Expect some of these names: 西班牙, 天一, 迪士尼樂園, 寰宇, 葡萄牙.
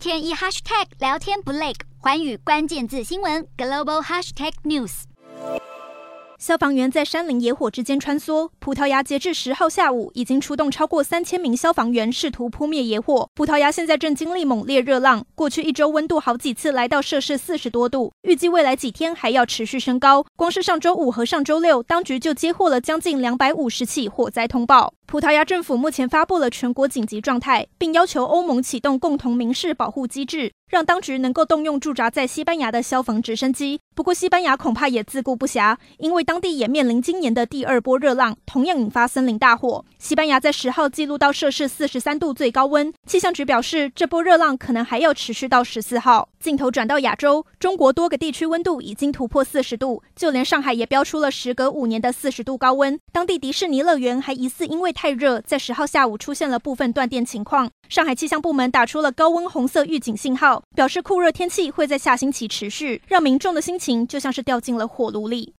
天一 hashtag 聊天不累，寰宇关键字新闻 global hashtag news。消防员在山林野火之间穿梭。葡萄牙截至10号下午已经出动超过3000名消防员试图扑灭野火。葡萄牙现在正经历猛烈热浪，过去一周温度好几次来到摄氏40多度，预计未来几天还要持续升高。光是上周五和上周六，当局就接获了将近250起火灾通报。葡萄牙政府目前发布了全国紧急状态，并要求欧盟启动共同民事保护机制，让当局能够动用驻扎在西班牙的消防直升机。不过西班牙恐怕也自顾不暇，因为当地也面临今年的第2波热浪，同样引发森林大火。西班牙在10号记录到摄氏43度最高温，气象局表示这波热浪可能还要持续到14号。镜头转到亚洲，中国多个地区温度已经突破40度，就连上海也标出了时隔5年的40度高温。当地迪士尼乐园还疑似因为太热，在10号下午出现了部分断电情况。上海气象部门打出了高温红色预警信号，表示酷热天气会在下星期持续，让民众的心情就像是掉进了火炉里。